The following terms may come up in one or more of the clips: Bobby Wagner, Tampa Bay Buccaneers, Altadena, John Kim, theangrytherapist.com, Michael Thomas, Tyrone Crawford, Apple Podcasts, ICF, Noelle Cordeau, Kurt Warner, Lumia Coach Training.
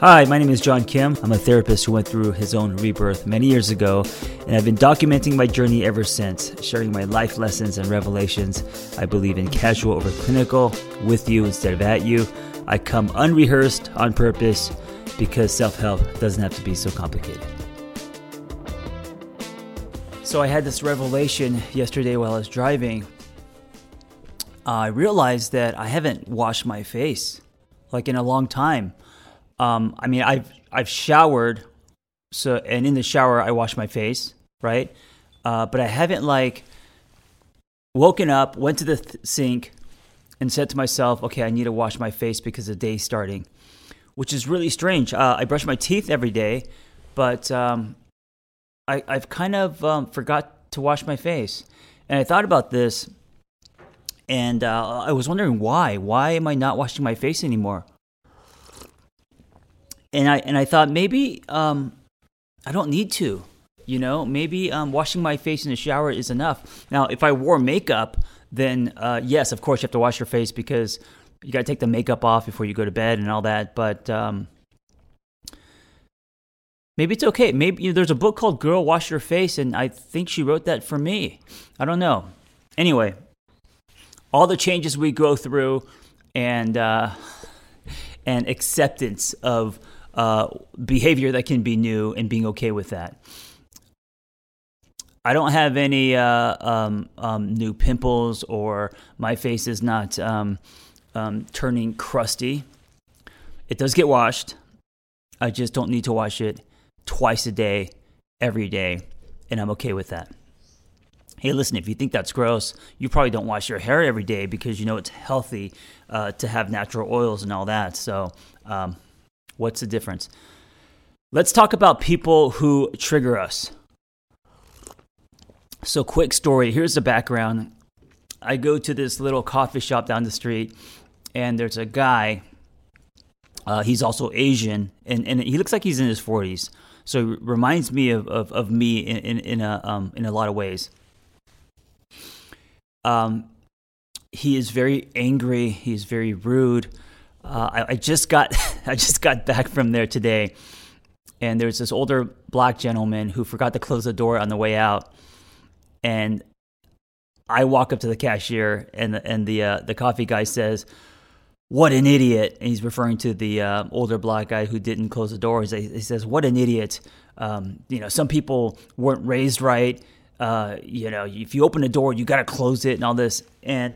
Hi, my name is John Kim. I'm a therapist who went through his own rebirth many years ago, and I've been documenting my journey ever since, sharing my life lessons and revelations. I believe in casual over clinical, with you instead of at you. I come unrehearsed on purpose because self-help doesn't have to be so complicated. So I had this revelation yesterday while I was driving. I realized that I haven't washed my face like in a long time. I mean, I've showered, so, and in the shower I wash my face, right? But I haven't like woken up, went to the sink, and said to myself, okay, I need to wash my face because the day's starting, which is really strange. I brush my teeth every day, but I've kind of forgot to wash my face. And I thought about this, and I was wondering why. Why am I not washing my face anymore? And I thought maybe I don't need to, you know. Maybe washing my face in the shower is enough. Now, if I wore makeup, then yes, of course you have to wash your face because you got to take the makeup off before you go to bed and all that. But maybe it's okay. Maybe, you know, there's a book called "Girl, Wash Your Face," and I think she wrote that for me. I don't know. Anyway, all the changes we go through, and acceptance of behavior that can be new and being okay with that. I don't have any new pimples, or my face is not turning crusty. It does get washed. I just don't need to wash it twice a day, every day, and I'm okay with that. Hey, listen, if you think that's gross, you probably don't wash your hair every day because you know it's healthy to have natural oils and all that. So what's the difference? Let's talk about people who trigger us. So quick story. Here's the background. I go to this little coffee shop down the street, and there's a guy. He's also Asian, and he looks like he's in his 40s. So he reminds me of me in a lot of ways. He is very angry. He's very rude. I just got back from there today, and there's this older black gentleman who forgot to close the door on the way out. And I walk up to the cashier, and the coffee guy says, "What an idiot!" And he's referring to the older black guy who didn't close the door. He says, "What an idiot! You know, some people weren't raised right. You know, if you open a door, you got to close it," and all this. And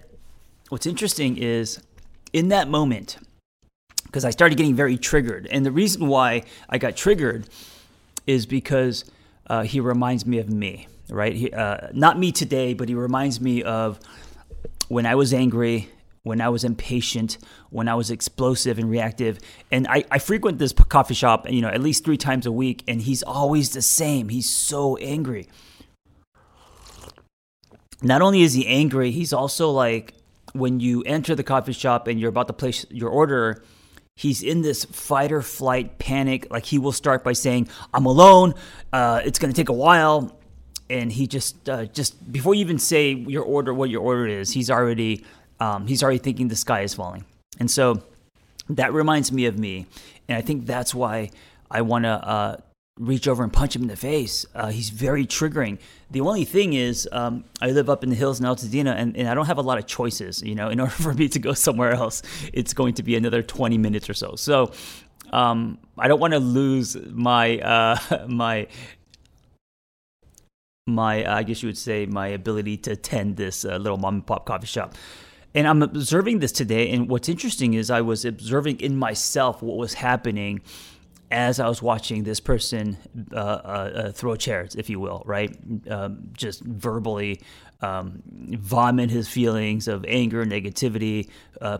what's interesting is in that moment, because I started getting very triggered. And the reason why I got triggered is because he reminds me of me, right? He, not me today, but he reminds me of when I was angry, when I was impatient, when I was explosive and reactive. And I frequent this coffee shop, you know, at least 3 times a week, and he's always the same. He's so angry. Not only is he angry, he's also like, when you enter the coffee shop and you're about to place your order, he's in this fight or flight panic. Like, he will start by saying, "I'm alone. It's going to take a while." And he just before you even say your order, what your order is, he's already thinking the sky is falling. And so that reminds me of me. And I think that's why I want to reach over and punch him in the face. He's very triggering. The only thing is, I live up in the hills in Altadena, and I don't have a lot of choices. You know, in order for me to go somewhere else, it's going to be another 20 minutes or so. So I don't want to lose my I guess you would say my ability to attend this little mom and pop coffee shop. And I'm observing this today. And what's interesting is I was observing in myself what was happening as I was watching this person throw chairs, if you will, right? Just verbally vomit his feelings of anger, negativity,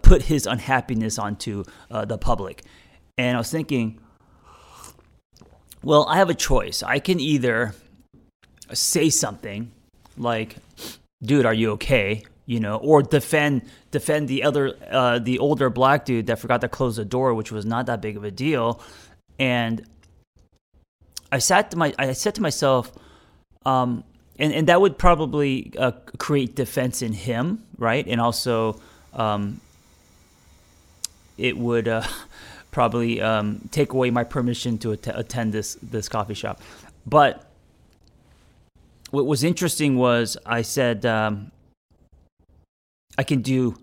put his unhappiness onto the public. And I was thinking, well, I have a choice. I can either say something like, "Dude, are you okay?" You know, or defend the older black dude that forgot to close the door, which was not that big of a deal. And I said to myself, and that would probably create defense in him, right? And also, it would probably take away my permission to attend this coffee shop. But what was interesting was I said, I can do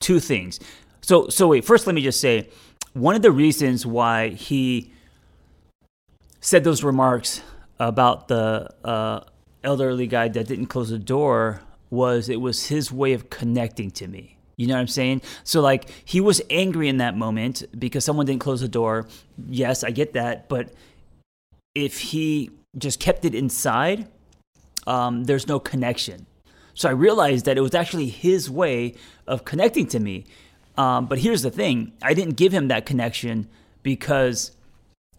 two things. So wait, first let me just say, one of the reasons why he said those remarks about the elderly guy that didn't close the door was it was his way of connecting to me. You know what I'm saying? So like he was angry in that moment because someone didn't close the door. Yes, I get that. But if he just kept it inside, there's no connection. So I realized that it was actually his way of connecting to me. But here's the thing. I didn't give him that connection because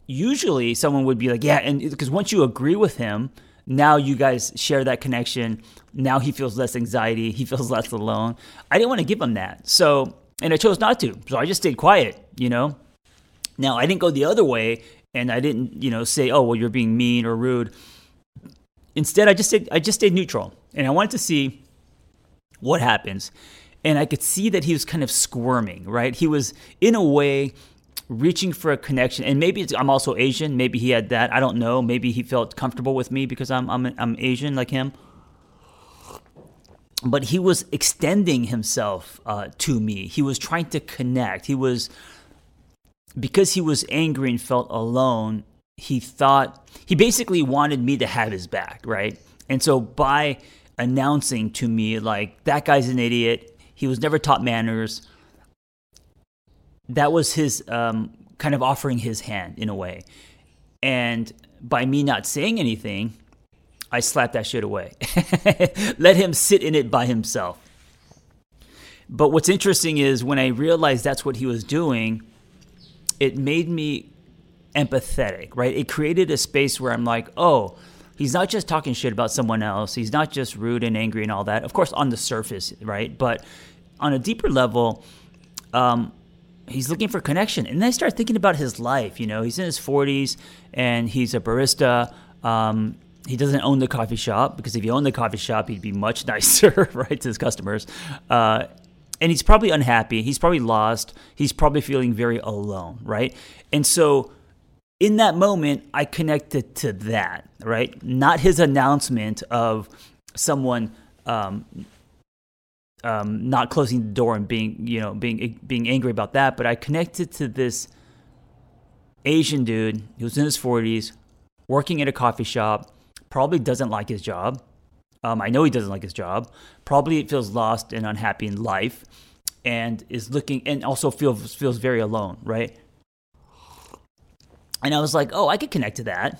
usually someone would be like, yeah, and because once you agree with him, now you guys share that connection. Now he feels less anxiety. He feels less alone. I didn't want to give him that. So, and I chose not to. So I just stayed quiet, you know. Now, I didn't go the other way and I didn't, you know, say, oh, well, you're being mean or rude. Instead, I just stayed neutral. And I wanted to see what happens. And I could see that he was kind of squirming, right? He was, in a way, reaching for a connection. And maybe I'm also Asian. Maybe he had that. I don't know. Maybe he felt comfortable with me because I'm Asian like him. But he was extending himself to me. He was trying to connect. He was, because he was angry and felt alone, he thought, he basically wanted me to have his back, right? And so by announcing to me, like, that guy's an idiot, he was never taught manners, that was his kind of offering his hand in a way. And by me not saying anything, I slapped that shit away. Let him sit in it by himself. But what's interesting is when I realized that's what he was doing, it made me empathetic, right? It created a space where I'm like, oh, he's not just talking shit about someone else. He's not just rude and angry and all that. Of course, on the surface, right? But on a deeper level, he's looking for connection. And then I start thinking about his life. You know, he's in his 40s and he's a barista. He doesn't own the coffee shop because if he owned the coffee shop, he'd be much nicer, right, to his customers. And he's probably unhappy. He's probably lost. He's probably feeling very alone, right? And so in that moment, I connected to that, right? Not his announcement of someone not closing the door and being angry about that, but I connected to this Asian dude who was in his 40s, working at a coffee shop, probably doesn't like his job. I know he doesn't like his job. Probably feels lost and unhappy in life, and is looking and also feels very alone, right? And I was like, oh, I could connect to that.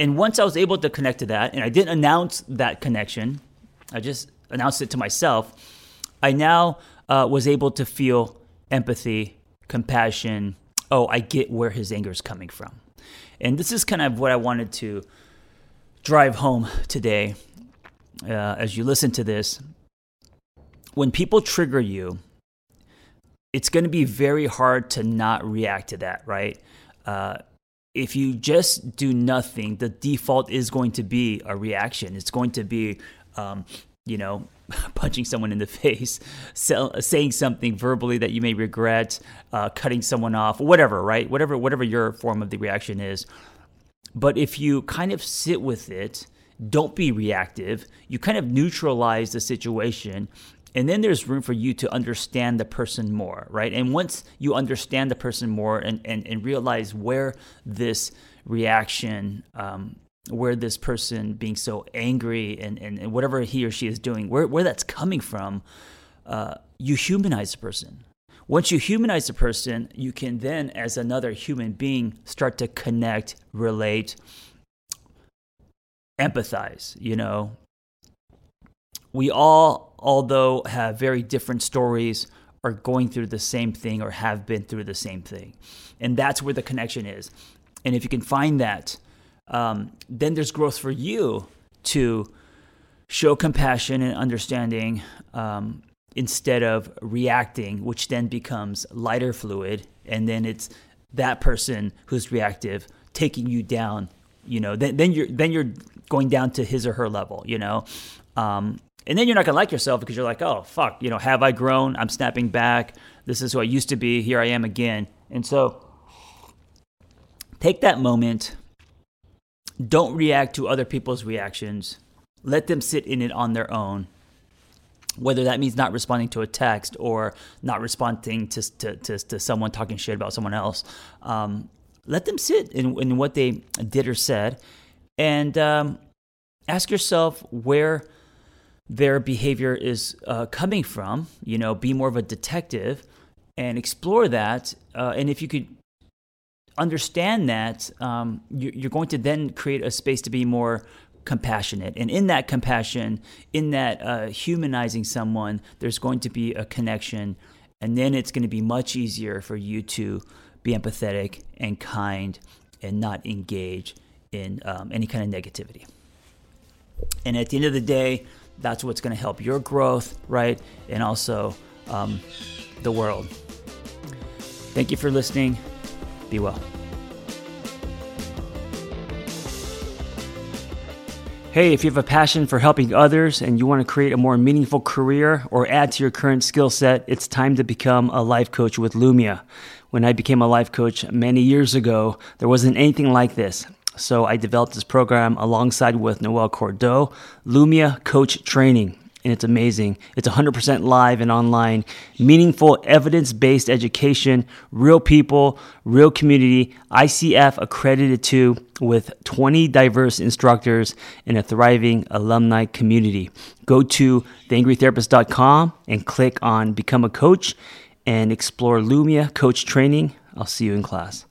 And once I was able to connect to that, and I didn't announce that connection, I just announced it to myself, I now was able to feel empathy, compassion. Oh, I get where his anger is coming from. And this is kind of what I wanted to drive home today as you listen to this. When people trigger you, it's going to be very hard to not react to that, right? If you just do nothing, the default is going to be a reaction. It's going to be, punching someone in the face, saying something verbally that you may regret, cutting someone off, whatever, right? Whatever your form of the reaction is. But if you kind of sit with it, don't be reactive, you kind of neutralize the situation, and then there's room for you to understand the person more, right? And once you understand the person more and realize where this reaction, where this person being so angry and whatever he or she is doing, where that's coming from, you humanize the person. Once you humanize the person, you can then, as another human being, start to connect, relate, empathize, you know. We all, although have very different stories, are going through the same thing or have been through the same thing. And that's where the connection is. And if you can find that, then there's growth for you to show compassion and understanding instead of reacting, which then becomes lighter fluid. And then it's that person who's reactive taking you down, you know, then you're going down to his or her level, you know. And then you're not going to like yourself because you're like, oh, fuck, you know, have I grown? I'm snapping back. This is who I used to be. Here I am again. And so take that moment. Don't react to other people's reactions. Let them sit in it on their own. Whether that means not responding to a text or not responding to someone talking shit about someone else. Let them sit in what they did or said, and ask yourself where their behavior is coming from. You know, be more of a detective and explore that. And if you could understand that, you're going to then create a space to be more compassionate. And in that compassion, in that humanizing someone, there's going to be a connection. And then it's going to be much easier for you to be empathetic and kind and not engage in any kind of negativity. And at the end of the day, that's what's going to help your growth, right? And also the world. Thank you for listening. Be well. Hey, if you have a passion for helping others and you want to create a more meaningful career or add to your current skill set, it's time to become a life coach with Lumia. When I became a life coach many years ago, there wasn't anything like this. So I developed this program alongside with Noelle Cordeau, Lumia Coach Training. And it's amazing. It's 100% live and online, meaningful, evidence-based education, real people, real community, ICF accredited to, with 20 diverse instructors and a thriving alumni community. Go to theangrytherapist.com and click on Become a Coach and explore Lumia Coach Training. I'll see you in class.